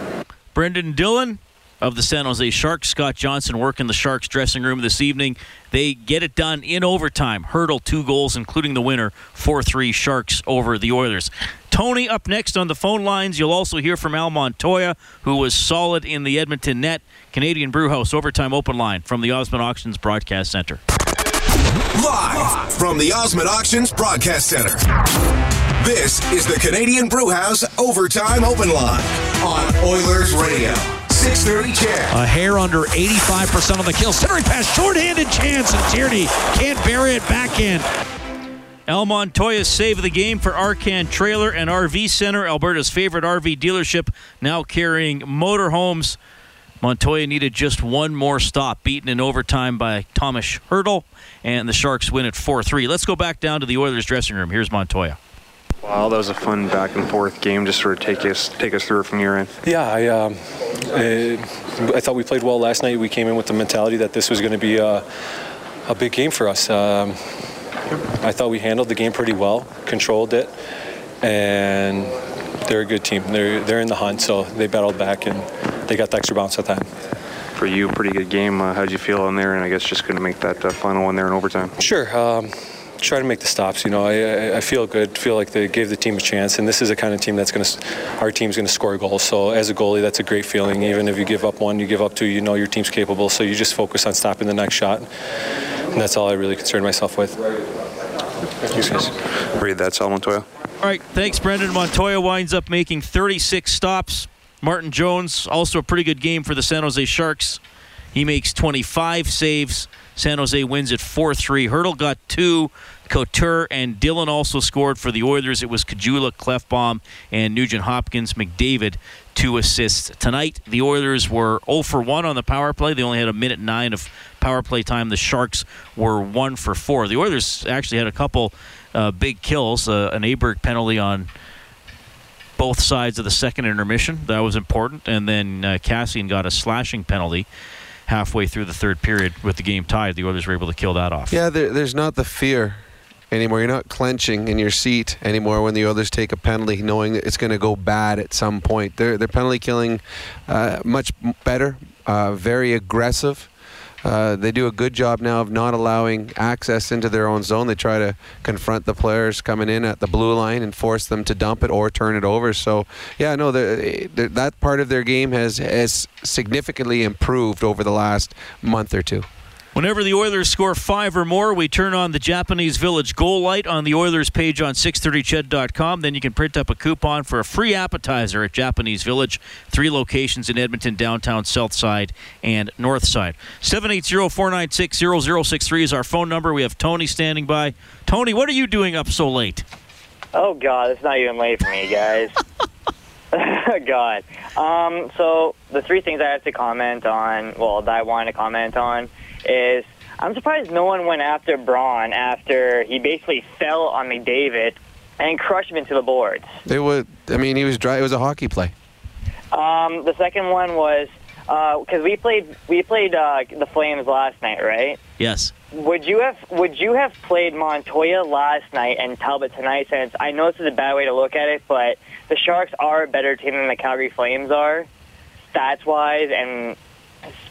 Brendan Dillon of the San Jose Sharks. Scott Johnson working the Sharks dressing room this evening. They get it done in overtime. Hertl, two goals, including the winner, four three Sharks over the Oilers. Tony up next on the phone lines. You'll also hear from Al Montoya, who was solid in the Edmonton net. Canadian Brew House overtime open line from the Osmond Auctions Broadcast Center. Live from the Osmond Auctions Broadcast Center. This is the Canadian Brew House overtime open line on Oilers Radio. six thirty Chad. A hair under eighty-five percent on the kill. Centering pass, shorthanded chance, and Tierney can't bury it back in. Al Montoya's save of the game for Arcane Trailer and R V Center, Alberta's favorite R V dealership, now carrying motorhomes. Montoya needed just one more stop, beaten in overtime by Tomáš Hertl, and the Sharks win at four three. Let's go back down to the Oilers' dressing room. Here's Montoya. Wow, that was a fun back-and-forth game. Just sort of take us take us through it from your end. Yeah, I, um, uh, I thought we played well last night. We came in with the mentality that this was going to be a, a big game for us. Um, I thought we handled the game pretty well, controlled it, and they're a good team. They're they're in the hunt, so they battled back, and they got the extra bounce at that. For you, pretty good game. Uh, how'd you feel on there? And I guess just going to make that uh, final one there in overtime. Sure. Um, try to make the stops. You know, I, I feel good, feel like they gave the team a chance, and this is the kind of team that's going to, our team's going to score goals. So as a goalie, that's a great feeling. Even if you give up one, you give up two, you know your team's capable. So you just focus on stopping the next shot, and that's all I really concern myself with. Thank you, guys. Read that, Sal Montoya. All right, thanks, Brendan. Montoya winds up making thirty-six stops. Martin Jones, also a pretty good game for the San Jose Sharks. He makes twenty-five saves. San Jose wins at four three. Hertl got two. Couture and Dillon also scored for the Oilers. It was Kajula, Klefbom, and Nugent Hopkins. McDavid, two assists. Tonight, the Oilers were zero for one on the power play. They only had a minute nine of power play time. The Sharks were one for four. The Oilers actually had a couple uh, big kills, uh, an Aberg penalty on both sides of the second intermission. That was important. And then uh, Cassian got a slashing penalty halfway through the third period with the game tied. The Oilers were able to kill that off. Yeah, there, there's not the fear anymore. You're not clenching in your seat anymore when the Oilers take a penalty, knowing that it's going to go bad at some point. They're, they're penalty killing uh, much better, uh, very aggressive. Uh, they do a good job now of not allowing access into their own zone. They try to confront the players coming in at the blue line and force them to dump it or turn it over. So, yeah, no, they're, they're, that part of their game has, has significantly improved over the last month or two. Whenever the Oilers score five or more, we turn on the Japanese Village goal light on the Oilers page on six thirty ched dot com. Then you can print up a coupon for a free appetizer at Japanese Village. Three locations in Edmonton, downtown, south side, and north side. seven eight zero, four nine six, zero zero six three is our phone number. We have Tony standing by. Tony, what are you doing up so late? Oh, God, it's not even late for me, guys. God. Um, so the three things I have to comment on, well, that I want to comment on, is I'm surprised no one went after Braun after he basically fell on McDavid and crushed him into the boards. It was, I mean, he was dry. It was a hockey play. Um, the second one was because uh, we played we played uh, the Flames last night, right? Yes. Would you have Would you have played Montoya last night and Talbot tonight? Since I know this is a bad way to look at it, but the Sharks are a better team than the Calgary Flames are, stats-wise and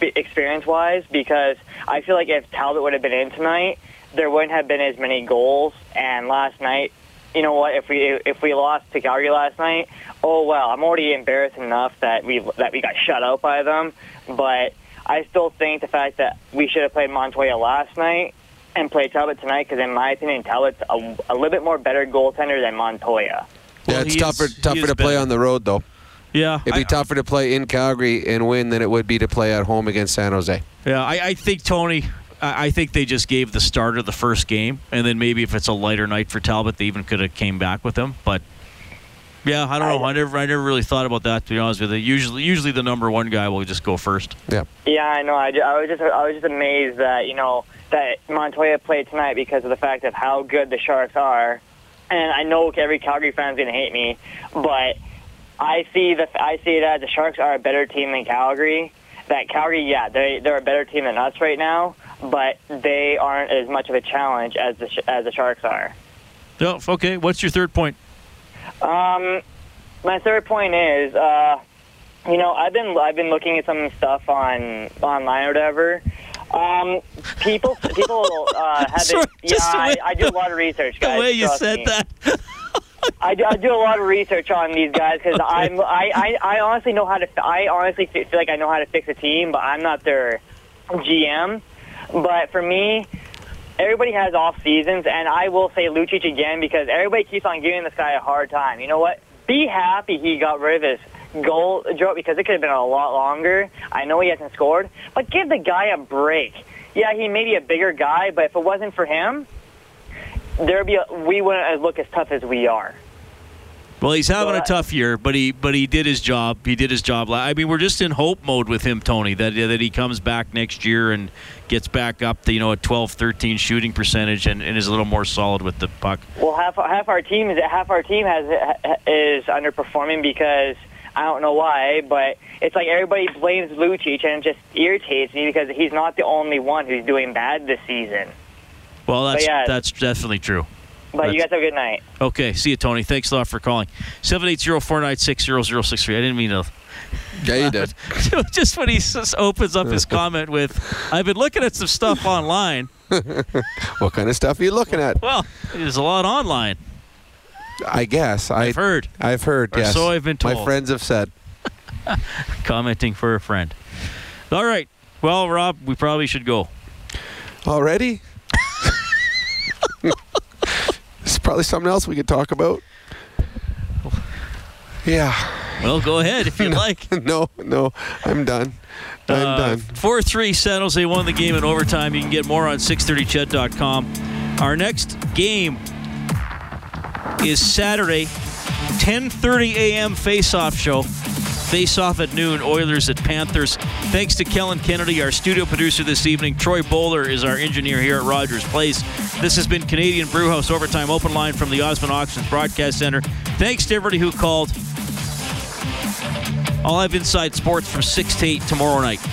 experience-wise, because I feel like if Talbot would have been in tonight, there wouldn't have been as many goals. And last night, you know what? If we if we lost to Calgary last night, oh well. I'm already embarrassed enough that we that we got shut out by them. But I still think the fact that we should have played Montoya last night and played Talbot tonight, because in my opinion, Talbot's a, a little bit more better goaltender than Montoya. Well, yeah, it's tougher is, tougher to play better on the road, though. Yeah, it'd be I, tougher to play in Calgary and win than it would be to play at home against San Jose. Yeah, I, I think, Tony, I, I think they just gave the starter the first game, and then maybe if it's a lighter night for Talbot, they even could have came back with him. But, yeah, I don't I, know. I never I never really thought about that, to be honest with you. Usually usually the number one guy will just go first. Yeah, yeah, I know. I, I, was just, I was just amazed that, you know, that Montoya played tonight because of the fact of how good the Sharks are. And I know every Calgary fan's gonna hate me, but I see the I see that the Sharks are a better team than Calgary. That Calgary, yeah, they they're a better team than us right now, but they aren't as much of a challenge as the as the Sharks are. No, oh, okay. What's your third point? Um, my third point is, uh, you know, I've been I've been looking at some stuff on online or whatever. Um, people, people uh, have Sorry, been, yeah, I, I do a lot of research, guys. The way you said me. that. I, do, I do a lot of research on these guys because okay. I'm, I, I, I honestly know how to, I honestly feel like I know how to fix a team, but I'm not their G M. But for me, everybody has off seasons, and I will say Lucic again because everybody keeps on giving this guy a hard time. You know what? Be happy he got rid of his goal, Joe, because it could have been a lot longer. I know he hasn't scored, but give the guy a break. Yeah, he may be a bigger guy, but if it wasn't for him, there'd be a, we wouldn't look as tough as we are. Well, he's having so, a tough year, but he but he did his job. He did his job. I mean, we're just in hope mode with him, Tony, that that he comes back next year and gets back up to, you know, a twelve, thirteen shooting percentage and, and is a little more solid with the puck. Well, half half our team is half our team has is underperforming because. I don't know why, but it's like everybody blames Lucic, and it just irritates me because he's not the only one who's doing bad this season. Well, that's yeah, that's definitely true. But that's, you guys have a good night. Okay, see you, Tony. Thanks a lot for calling. seven eight zero, four nine six, zero zero six three. I didn't mean to... Yeah, you did. Just when he just opens up his comment with, I've been looking at some stuff online. What kind of stuff are you looking at? Well, there's a lot online. I guess. I, I've heard. I've heard, or yes. So I've been told. My friends have said. Commenting for a friend. All right. Well, Rob, we probably should go. Already? There's probably something else we could talk about. Yeah. Well, go ahead if you'd no, like. No, no. I'm done. I'm uh, done. four three San Jose won the game in overtime. You can get more on six thirty ched dot com. Our next game is Saturday, ten thirty a.m. face-off show. Face-off at noon, Oilers at Panthers. Thanks to Kellen Kennedy, our studio producer this evening. Troy Bowler is our engineer here at Rogers Place. This has been Canadian Brewhouse Overtime Open Line from the Osmond Auctions Broadcast Center. Thanks to everybody who called. I'll have Inside Sports from six to eight tomorrow night.